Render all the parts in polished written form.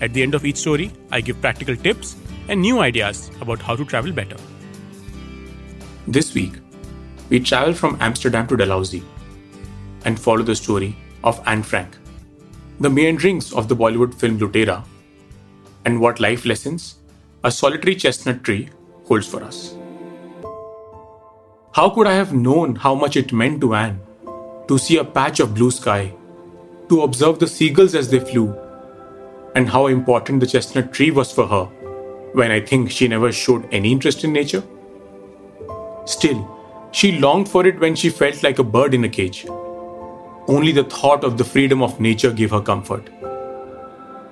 At the end of each story, I give practical tips and new ideas about how to travel better. This week, we travel from Amsterdam to Dalhousie and follow the story of Anne Frank, the meanderings of the Bollywood film Lootera, and what life lessons a solitary chestnut tree holds for us. How could I have known how much it meant to Anne to see a patch of blue sky, to observe the seagulls as they flew, and how important the chestnut tree was for her, when I think she never showed any interest in nature? Still, she longed for it when she felt like a bird in a cage. Only the thought of the freedom of nature gave her comfort.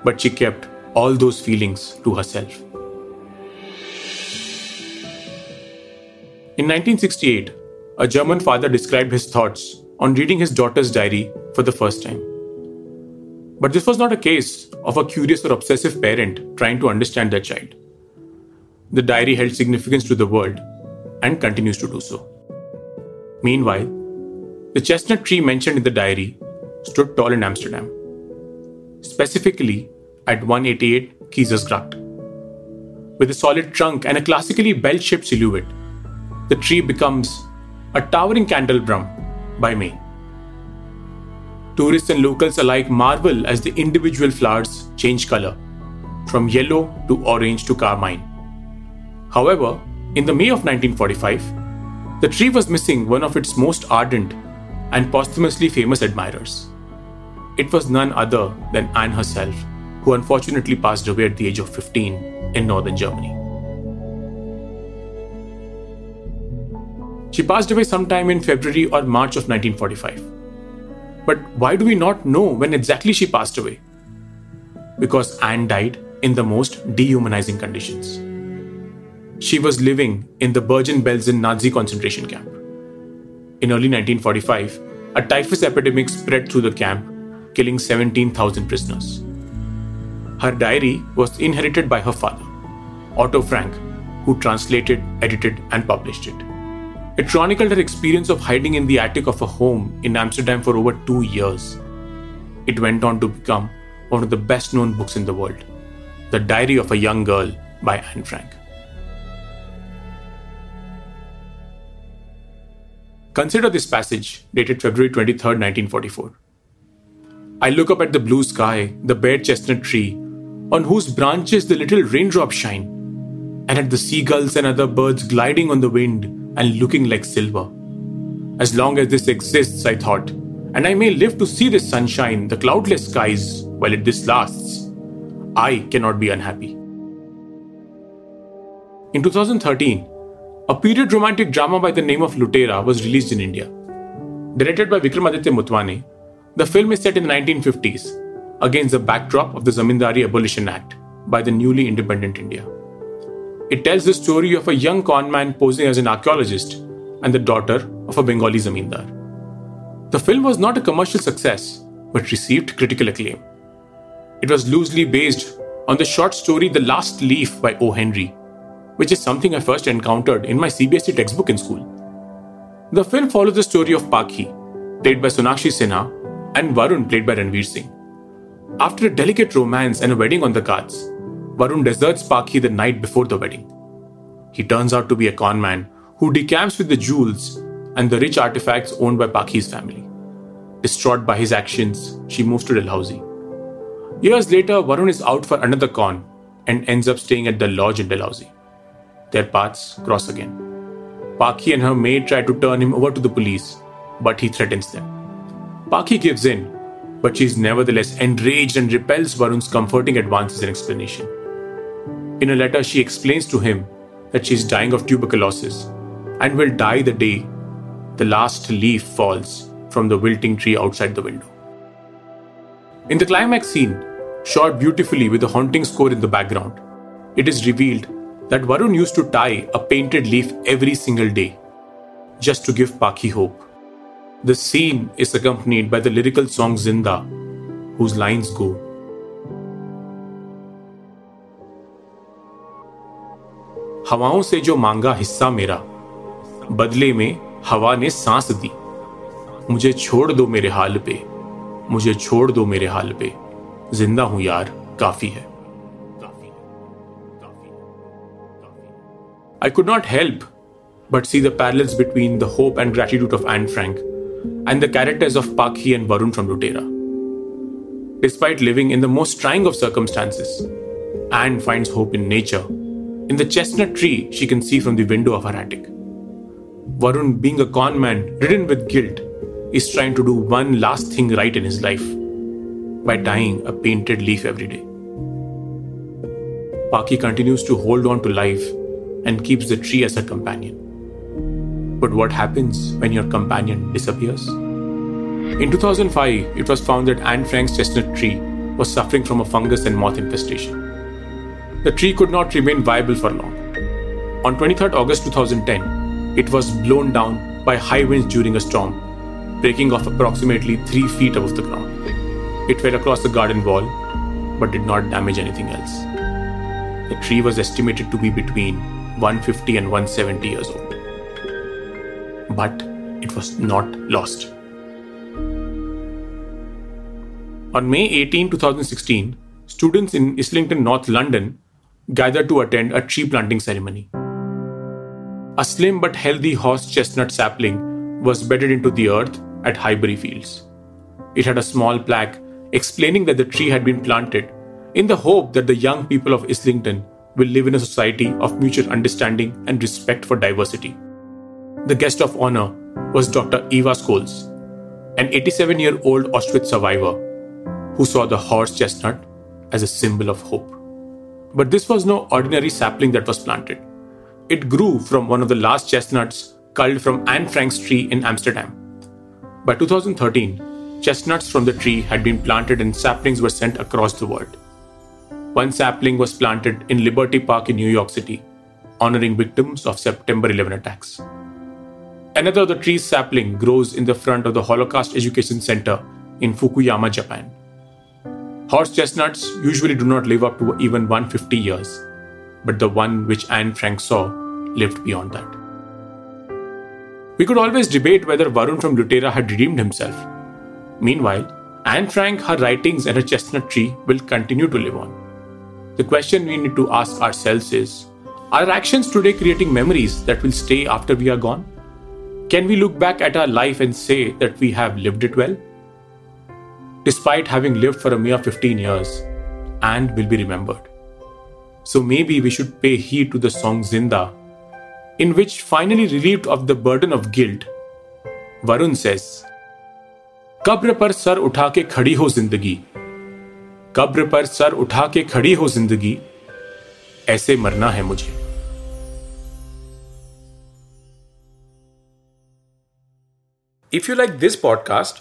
But she kept all those feelings to herself. In 1968, a German father described his thoughts on reading his daughter's diary for the first time. But this was not a case of a curious or obsessive parent trying to understand their child. The diary held significance to the world and continues to do so. Meanwhile, the chestnut tree mentioned in the diary stood tall in Amsterdam, specifically at 188 Keizersgracht. With a solid trunk and a classically bell-shaped silhouette, the tree becomes a towering candelabrum by May. Tourists and locals alike marvel as the individual flowers change color, from yellow to orange to carmine. However, in the May of 1945, the tree was missing one of its most ardent and posthumously famous admirers. It was none other than Anne herself, who unfortunately passed away at the age of 15 in northern Germany. She passed away sometime in February or March of 1945. But why do we not know when exactly she passed away? Because Anne died in the most dehumanizing conditions. She was living in the Bergen-Belsen Nazi concentration camp. In early 1945, a typhus epidemic spread through the camp, killing 17,000 prisoners. Her diary was inherited by her father, Otto Frank, who translated, edited, and published it. It chronicled her experience of hiding in the attic of a home in Amsterdam for over 2 years. It went on to become one of the best-known books in the world, The Diary of a Young Girl by Anne Frank. Consider this passage, dated February 23, 1944. I look up at the blue sky, the bare chestnut tree, on whose branches the little raindrops shine, and at the seagulls and other birds gliding on the wind, and looking like silver. As long as this exists, I thought, and I may live to see this sunshine, the cloudless skies, while it this lasts, I cannot be unhappy. In 2013, a period romantic drama by the name of Lootera was released in India. Directed by Vikramaditya Motwane, the film is set in the 1950s, against the backdrop of the Zamindari Abolition Act by the newly independent India. It tells the story of a young con man posing as an archaeologist and the daughter of a Bengali zamindar. The film was not a commercial success, but received critical acclaim. It was loosely based on the short story The Last Leaf by O. Henry, which is something I first encountered in my CBSE textbook in school. The film follows the story of Pakhi, played by Sonakshi Sinha, and Varun, played by Ranveer Singh. After a delicate romance and a wedding on the cards, Varun deserts Pakhi the night before the wedding. He turns out to be a con man who decamps with the jewels and the rich artifacts owned by Pakhi's family. Distraught by his actions, she moves to Dalhousie. Years later, Varun is out for another con and ends up staying at the lodge in Dalhousie. Their paths cross again. Pakhi and her maid try to turn him over to the police, but he threatens them. Pakhi gives in, but she is nevertheless enraged and repels Varun's comforting advances and explanation. In a letter, she explains to him that she is dying of tuberculosis and will die the day the last leaf falls from the wilting tree outside the window. In the climax scene, shot beautifully with a haunting score in the background, it is revealed that Varun used to tie a painted leaf every single day, just to give Pakhi hope. The scene is accompanied by the lyrical song Zinda, whose lines go, हवाओं से जो मांगा हिस्सा मेरा, बदले में हवा ने सांस दी, मुझे छोड़ दो मेरे हाल पे, मुझे छोड़ दो मेरे हाल पे, जिंदा हूं यार, काफी है. I could not help but see the parallels between the hope and gratitude of Anne Frank and the characters of Pakhi and Varun from Lootera. Despite living in the most trying of circumstances, Anne finds hope in nature, in the chestnut tree she can see from the window of her attic. Varun, being a con man ridden with guilt, is trying to do one last thing right in his life by tying a painted leaf every day. Pakhi continues to hold on to life and keeps the tree as her companion. But what happens when your companion disappears? In 2005, it was found that Anne Frank's chestnut tree was suffering from a fungus and moth infestation. The tree could not remain viable for long. On 23rd August 2010, it was blown down by high winds during a storm, breaking off approximately 3 feet above the ground. It fell across the garden wall, but did not damage anything else. The tree was estimated to be between 150 and 170 years old. But it was not lost. On May 18, 2016, students in Islington, North London gathered to attend a tree planting ceremony. A slim but healthy horse chestnut sapling was bedded into the earth at Highbury Fields. It had a small plaque explaining that the tree had been planted in the hope that the young people of Islington will live in a society of mutual understanding and respect for diversity. The guest of honor was Dr. Eva Scholes, an 87-year-old Auschwitz survivor who saw the horse chestnut as a symbol of hope. But this was no ordinary sapling that was planted. It grew from one of the last chestnuts culled from Anne Frank's tree in Amsterdam. By 2013, chestnuts from the tree had been planted and saplings were sent across the world. One sapling was planted in Liberty Park in New York City, honoring victims of September 11 attacks. Another of the tree's sapling grows in the front of the Holocaust Education Center in Fukuyama, Japan. Horse chestnuts usually do not live up to even 150 years, but the one which Anne Frank saw lived beyond that. We could always debate whether Varun from Lootera had redeemed himself. Meanwhile, Anne Frank, her writings and her chestnut tree will continue to live on. The question we need to ask ourselves is, are our actions today creating memories that will stay after we are gone? Can we look back at our life and say that we have lived it well? Despite having lived for a mere 15 years, Anne will be remembered. So maybe we should pay heed to the song Zinda, in which, finally relieved of the burden of guilt, Varun says, कब्र पर sir उठा के खड़ी हो जिंदगी, कब्र पर sir उठा के खड़ी हो जिंदगी, ऐसे मरना है मुझे. If you like this podcast,